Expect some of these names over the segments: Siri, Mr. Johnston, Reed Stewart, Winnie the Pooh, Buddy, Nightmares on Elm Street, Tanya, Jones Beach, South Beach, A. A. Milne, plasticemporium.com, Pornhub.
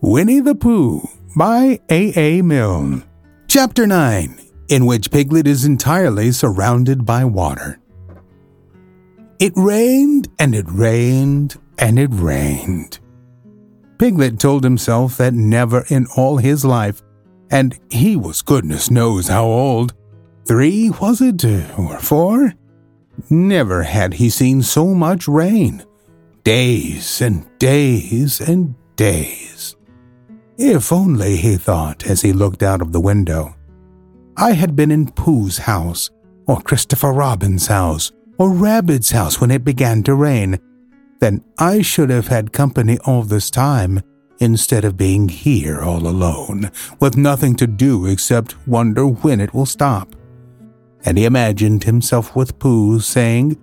Winnie the Pooh by A. A. Milne. Chapter 9, in which Piglet is entirely surrounded by water. It rained and it rained and it rained. Piglet told himself that never in all his life, and he was goodness knows how old, 3, was it, or 4? Never had he seen so much rain. Days and days and days. If only, he thought as he looked out of the window, I had been in Pooh's house, or Christopher Robin's house, or Rabbit's house when it began to rain, then I should have had company all this time instead of being here all alone, with nothing to do except wonder when it will stop. And he imagined himself with Pooh saying,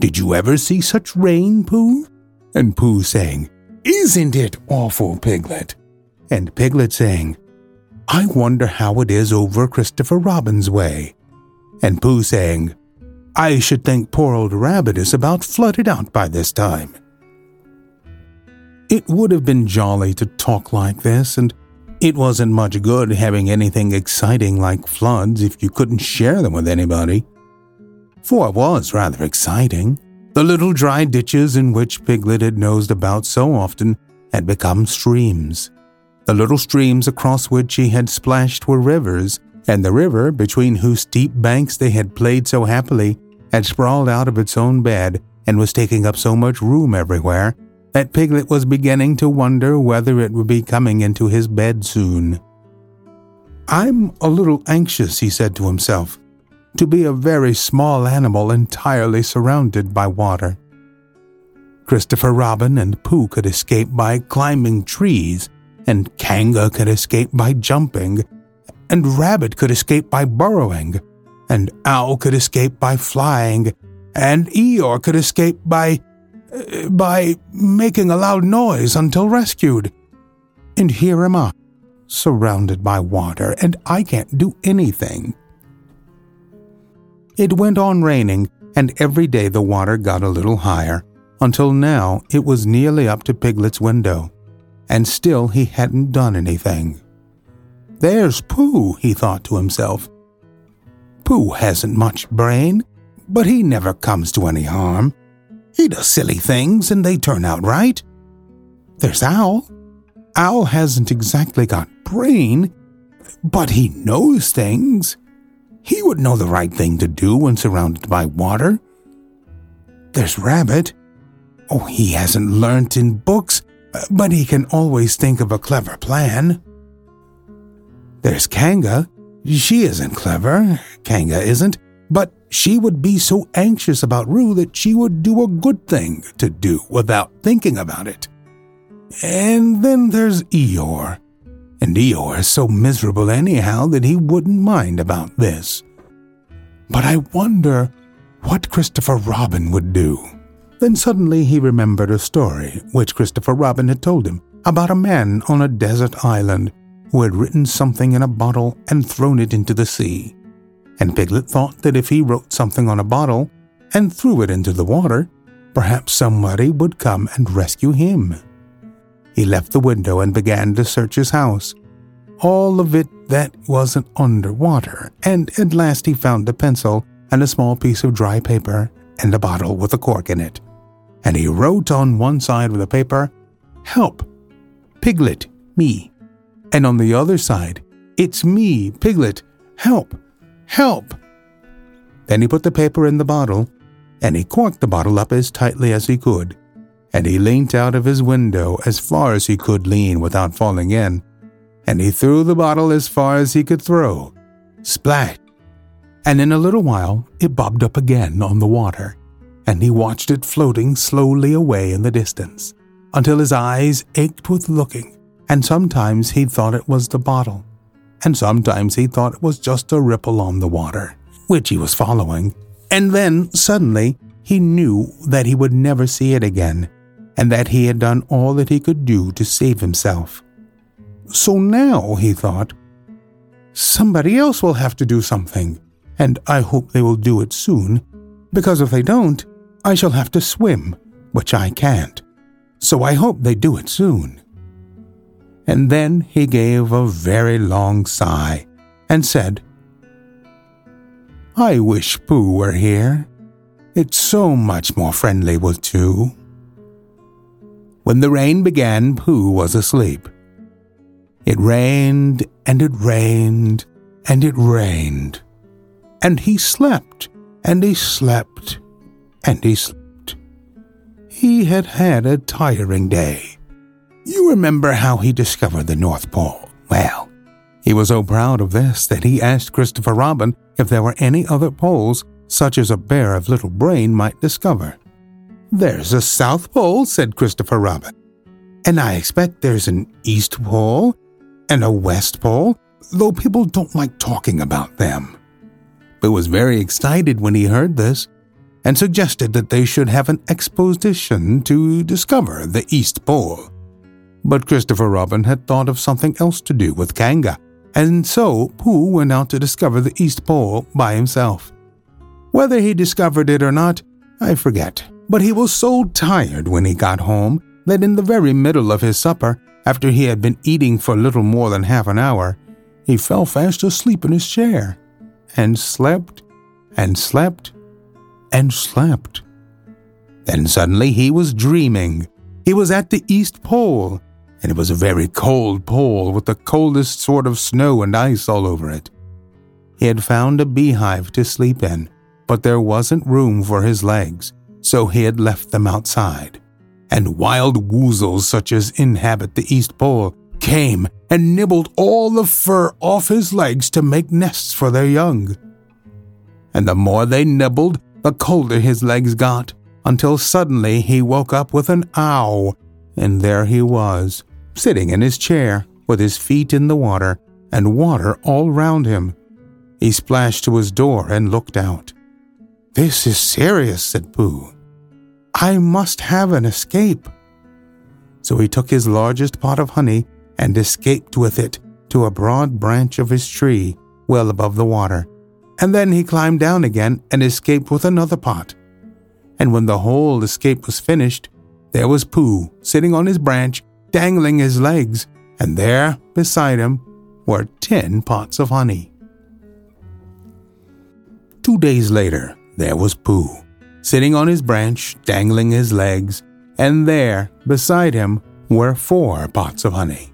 Did you ever see such rain, Pooh? And Pooh saying, Isn't it awful, Piglet? And Piglet saying, I wonder how it is over Christopher Robin's way. And Pooh saying, I should think poor old Rabbit is about flooded out by this time. It would have been jolly to talk like this, and it wasn't much good having anything exciting like floods if you couldn't share them with anybody. For it was rather exciting. The little dry ditches in which Piglet had nosed about so often had become streams. The little streams across which he had splashed were rivers, and the river, between whose steep banks they had played so happily, had sprawled out of its own bed and was taking up so much room everywhere that Piglet was beginning to wonder whether it would be coming into his bed soon. I'm a little anxious, he said to himself, to be a very small animal entirely surrounded by water. Christopher Robin and Pooh could escape by climbing trees, and Kanga could escape by jumping, and Rabbit could escape by burrowing, and Owl could escape by flying, and Eeyore could escape by making a loud noise until rescued. And here am I, surrounded by water, and I can't do anything. It went on raining, and every day the water got a little higher, until now it was nearly up to Piglet's window, and still he hadn't done anything. There's Pooh, he thought to himself. Pooh hasn't much brain, but he never comes to any harm. He does silly things, and they turn out right. There's Owl. Owl hasn't exactly got brain, but he knows things. He would know the right thing to do when surrounded by water. There's Rabbit. Oh, he hasn't learnt in books, but he can always think of a clever plan. There's Kanga. She isn't clever. Kanga isn't. But she would be so anxious about Roo that she would do a good thing to do without thinking about it. And then there's Eeyore. And Eeyore is so miserable anyhow that he wouldn't mind about this. But I wonder what Christopher Robin would do. Then suddenly he remembered a story which Christopher Robin had told him about a man on a desert island who had written something in a bottle and thrown it into the sea. And Piglet thought that if he wrote something on a bottle and threw it into the water, perhaps somebody would come and rescue him. He left the window and began to search his house. All of it that wasn't underwater, and at last he found a pencil and a small piece of dry paper and a bottle with a cork in it. And he wrote on one side of the paper, Help, Piglet, me. And on the other side, It's me, Piglet, help. Help! Then he put the paper in the bottle, and he corked the bottle up as tightly as he could, and he leant out of his window as far as he could lean without falling in, and he threw the bottle as far as he could throw. Splash! And in a little while it bobbed up again on the water, and he watched it floating slowly away in the distance, until his eyes ached with looking, and sometimes he thought it was the bottle, and sometimes he thought it was just a ripple on the water, which he was following, and then, suddenly, he knew that he would never see it again, and that he had done all that he could do to save himself. So now, he thought, somebody else will have to do something, and I hope they will do it soon, because if they don't, I shall have to swim, which I can't. So I hope they do it soon. And then he gave a very long sigh and said, I wish Pooh were here. It's so much more friendly with two. When the rain began, Pooh was asleep. It rained, and it rained, and it rained. And he slept, and he slept, and he slept. He had had a tiring day. You remember how he discovered the North Pole? Well, he was so proud of this that he asked Christopher Robin if there were any other poles such as a bear of little brain might discover. There's a South Pole, said Christopher Robin, and I expect there's an East Pole and a West Pole, though people don't like talking about them. Pooh was very excited when he heard this, and suggested that they should have an exposition to discover the East Pole. But Christopher Robin had thought of something else to do with Kanga, and so Pooh went out to discover the East Pole by himself. Whether he discovered it or not, I forget, but he was so tired when he got home that in the very middle of his supper, after he had been eating for little more than half an hour, he fell fast asleep in his chair, and slept, and slept, and slept. Then suddenly he was dreaming. He was at the East Pole, and it was a very cold pole with the coldest sort of snow and ice all over it. He had found a beehive to sleep in, but there wasn't room for his legs, so he had left them outside. And wild woozles such as inhabit the East Pole came and nibbled all the fur off his legs to make nests for their young. And the more they nibbled, the colder his legs got, until suddenly he woke up with an ow, and there he was, sitting in his chair, with his feet in the water, and water all round him. He splashed to his door and looked out. This is serious, said Pooh. I must have an escape. So he took his largest pot of honey and escaped with it to a broad branch of his tree, well above the water, and then he climbed down again and escaped with another pot. And when the whole escape was finished, there was Pooh sitting on his branch, dangling his legs, and there, beside him, were 10 pots of honey. 2 days later, there was Pooh, sitting on his branch, dangling his legs, and there, beside him, were 4 pots of honey.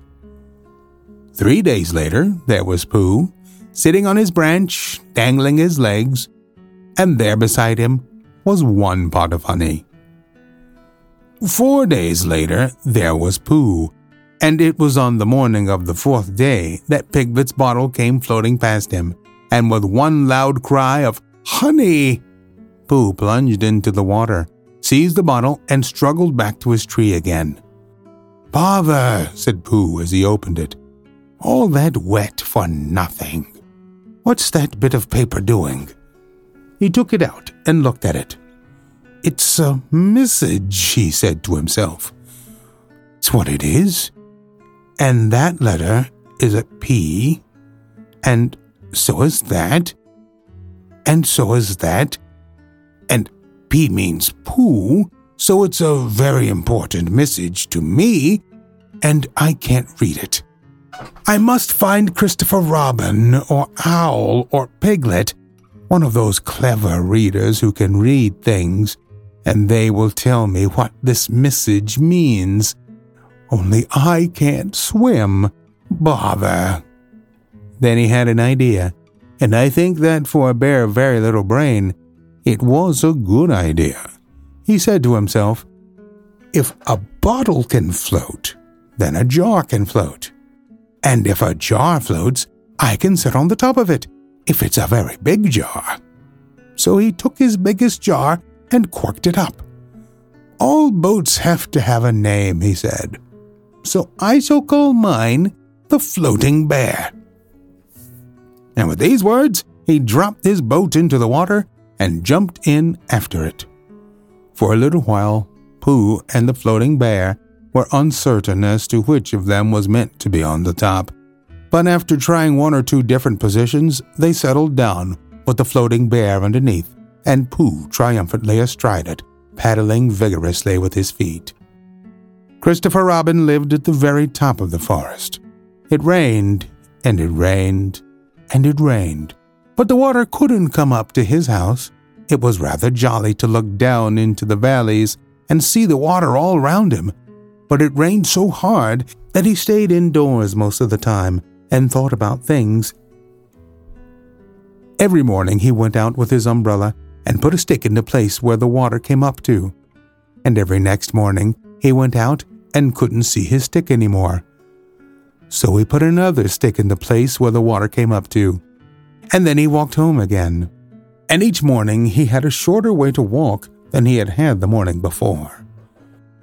3 days later, there was Pooh, sitting on his branch, dangling his legs, and there beside him was 1 pot of honey. 4 days later, there was Pooh, and it was on the morning of the 4th day that Piglet's bottle came floating past him, and with one loud cry of "Honey!" Pooh plunged into the water, seized the bottle, and struggled back to his tree again. "Bother!" said Pooh as he opened it. "All that wet for nothing. What's that bit of paper doing?" He took it out and looked at it. "It's a message," he said to himself. "It's what it is. And that letter is a P. And so is that. And so is that. And P means Pooh, so it's a very important message to me, and I can't read it. I must find Christopher Robin, or Owl, or Piglet, one of those clever readers who can read things, and they will tell me what this message means. Only I can't swim. Bother." Then he had an idea, and I think that for a bear of very little brain, it was a good idea. He said to himself, "If a bottle can float, then a jar can float. And if a jar floats, I can sit on the top of it, if it's a very big jar." So he took his biggest jar and corked it up. "All boats have to have a name," he said. so I shall call mine the Floating Bear." And with these words, he dropped his boat into the water and jumped in after it. For a little while, Pooh and the Floating Bear were uncertain as to which of them was meant to be on the top. But after trying one or two different positions, they settled down with the Floating Bear underneath and Pooh triumphantly astride it, paddling vigorously with his feet. Christopher Robin lived at the very top of the forest. It rained, and it rained, and it rained, but the water couldn't come up to his house. It was rather jolly to look down into the valleys and see the water all round him, but it rained so hard that he stayed indoors most of the time and thought about things. Every morning he went out with his umbrella and put a stick in the place where the water came up to, and every next morning he went out and couldn't see his stick anymore. So he put another stick in the place where the water came up to, and then he walked home again. And each morning he had a shorter way to walk than he had had the morning before.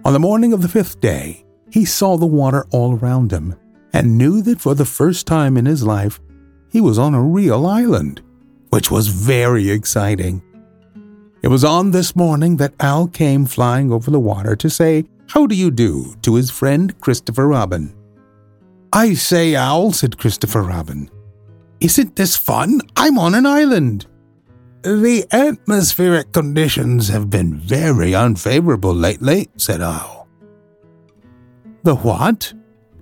On the morning of the fifth day, he saw the water all around him and knew that for the first time in his life he was on a real island, which was very exciting. It was on this morning that Owl came flying over the water to say, "How do you do?" to his friend Christopher Robin. "I say, Owl," said Christopher Robin, "isn't this fun? I'm on an island." "The atmospheric conditions have been very unfavorable lately," said Owl. "The what?"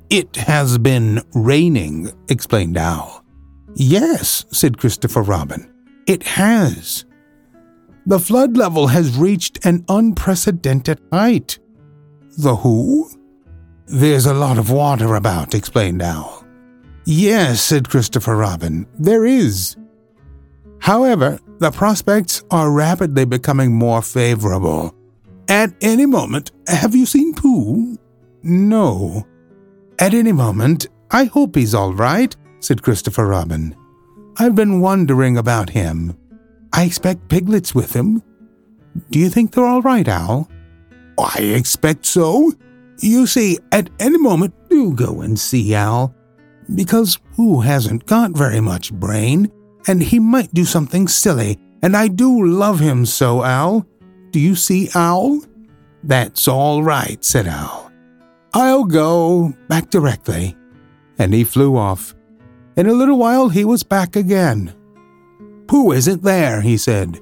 "It has been raining," explained Owl. "Yes," said Christopher Robin, "it has. The flood level has reached an unprecedented height." "The who?" "There's a lot of water about," explained Owl. "Yes," said Christopher Robin, "there is. However, the prospects are rapidly becoming more favorable. At any moment, have you seen Pooh?" "No." "At any moment, I hope he's all right," said Christopher Robin. "I've been wondering about him. I expect Piglet's with him. Do you think they're all right, Owl?" "I expect so. You see, at any moment, do go and see Owl, because Pooh hasn't got very much brain, and he might do something silly, and I do love him so, Owl. Do you see, Owl?" "That's all right," said Owl. "I'll go back directly." And he flew off. In a little while he was back again. "Pooh isn't there," he said.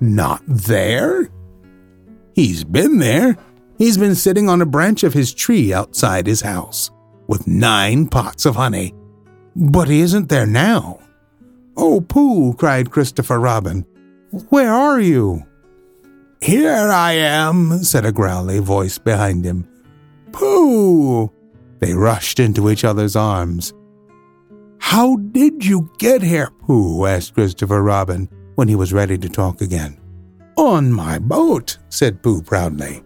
"Not there?" "He's been there. He's been sitting on a branch of his tree outside his house, with 9 pots of honey. But he isn't there now." "Oh, Pooh," cried Christopher Robin, "where are you?" "Here I am," said a growly voice behind him. "Pooh!" They rushed into each other's arms. "How did you get here, Pooh?" asked Christopher Robin when he was ready to talk again. "On my boat," said Pooh proudly.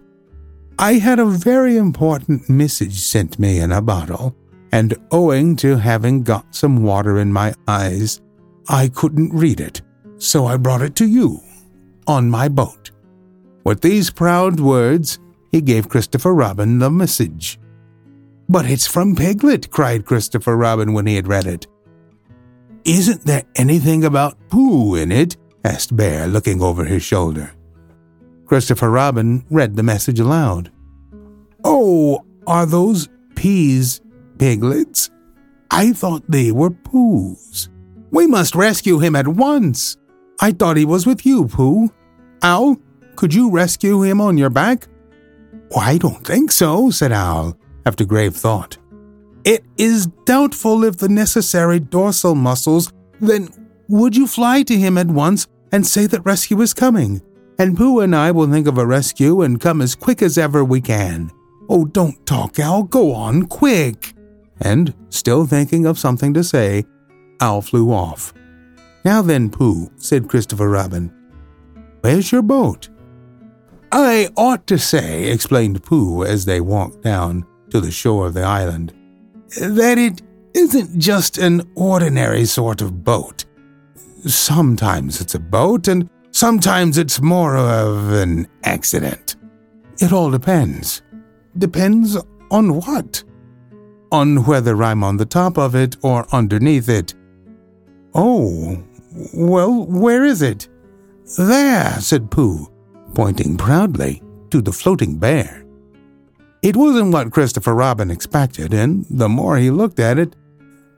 "I had a very important message sent me in a bottle, and owing to having got some water in my eyes, I couldn't read it, so I brought it to you, on my boat." With these proud words, he gave Christopher Robin the message. "But it's from Piglet," cried Christopher Robin when he had read it. "Isn't there anything about Pooh in it?" asked Bear, looking over his shoulder. Christopher Robin read the message aloud. "Oh, are those peas Piglets? I thought they were Poohs. We must rescue him at once. I thought he was with you, Pooh. Owl, could you rescue him on your back?" "Oh, I don't think so," said Owl, after grave thought. "It is doubtful if the necessary dorsal muscles. Then would you fly to him at once and say that rescue is coming? And Pooh and I will think of a rescue and come as quick as ever we can. Oh, don't talk, Owl. Go on, quick." And, still thinking of something to say, Owl flew off. "Now then, Pooh," said Christopher Robin, "where's your boat?" "I ought to say," explained Pooh as they walked down to the shore of the island, "that it isn't just an ordinary sort of boat. Sometimes it's a boat, and sometimes it's more of an accident. It all depends." "Depends on what?" on whether I'm on the top of it or underneath it. Oh, well, where is it? There, said Pooh, pointing proudly to the floating bear. It wasn't what Christopher Robin expected, and the more he looked at it,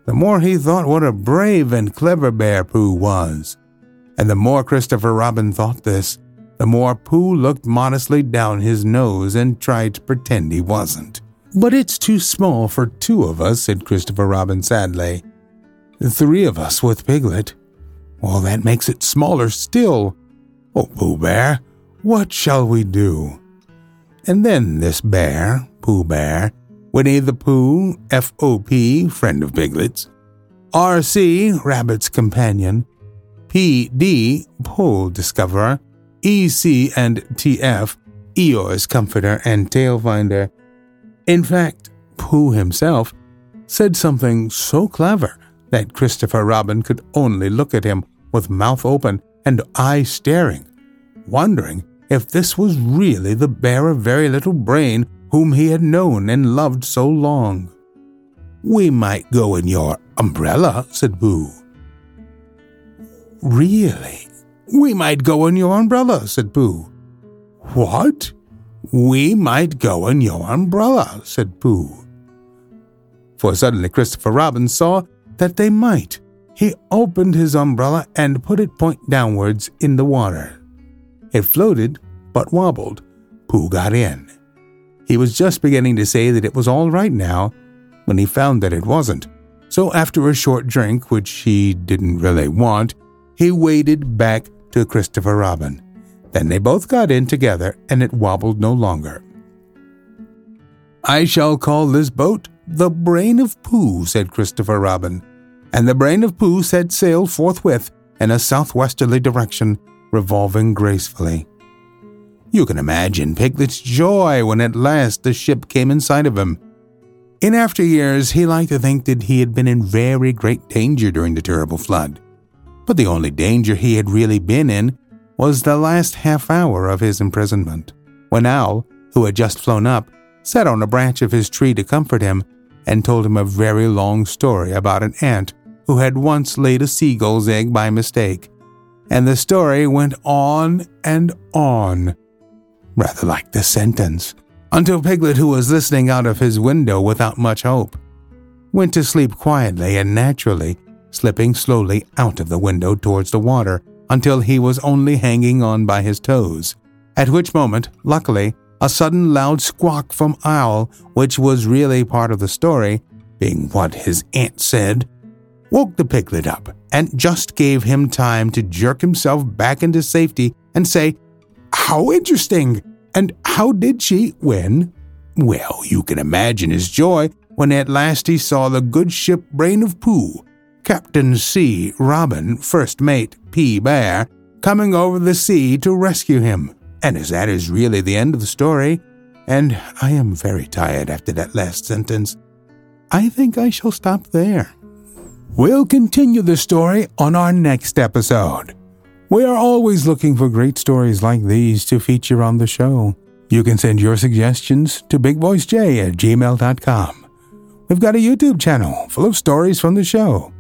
the more he thought what a brave and clever bear Pooh was. And the more Christopher Robin thought this, the more Pooh looked modestly down his nose and tried to pretend he wasn't. But it's too small for two of us, said Christopher Robin sadly. Three of us with Piglet. Well, that makes it smaller still. Oh, Pooh Bear, what shall we do? And then this bear, Pooh Bear, Winnie the Pooh, F.O.P., friend of Piglet's, R.C., Rabbit's companion, P.D., Pole discoverer, E.C. and T.F., Eeyore's comforter and tail finder. In fact, Pooh himself said something so clever that Christopher Robin could only look at him with mouth open and eyes staring, wondering if this was really the bear of very little brain whom he had known and loved so long. We might go in your umbrella, said Pooh. Really? We might go in your umbrella, said Pooh. What? We might go in your umbrella, said Pooh. For suddenly Christopher Robin saw that they might. He opened his umbrella and put it point downwards in the water. It floated, but wobbled. Pooh got in. He was just beginning to say that it was all right now, when he found that it wasn't. So after a short drink, which he didn't really want, he waded back to Christopher Robin. Then they both got in together, and it wobbled no longer. I shall call this boat the Brain of Pooh, said Christopher Robin. And the Brain of Pooh set sail forthwith in a southwesterly direction, revolving gracefully. You can imagine Piglet's joy when at last the ship came in sight of him. In after years, he liked to think that he had been in very great danger during the terrible flood. But the only danger he had really been in was the last half hour of his imprisonment, when Owl, who had just flown up, sat on a branch of his tree to comfort him and told him a very long story about an ant who had once laid a seagull's egg by mistake. And the story went on and on, rather like this sentence, until Piglet, who was listening out of his window without much hope, went to sleep quietly and naturally, slipping slowly out of the window towards the water until he was only hanging on by his toes, at which moment, luckily, a sudden loud squawk from Owl, which was really part of the story, being what his aunt said, woke the Piglet up and just gave him time to jerk himself back into safety and say, How interesting! And how did she win? Well, you can imagine his joy when at last he saw the good ship Brain of Pooh, Captain C. Robin, First Mate P. Bear, coming over the sea to rescue him. And as that is really the end of the story, and I am very tired after that last sentence, I think I shall stop there. We'll continue the story on our next episode. We are always looking for great stories like these to feature on the show. You can send your suggestions to bigvoicejay@gmail.com. We've got a YouTube channel full of stories from the show.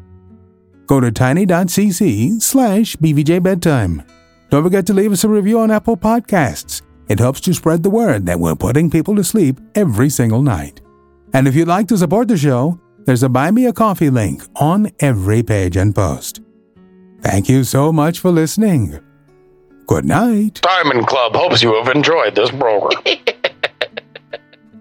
Go to tiny.cc/BVJ Bedtime. Don't forget to leave us a review on Apple Podcasts. It helps to spread the word that we're putting people to sleep every single night. And if you'd like to support the show, there's a Buy Me a Coffee link on every page and post. Thank you so much for listening. Good night. Diamond Club hopes you have enjoyed this program.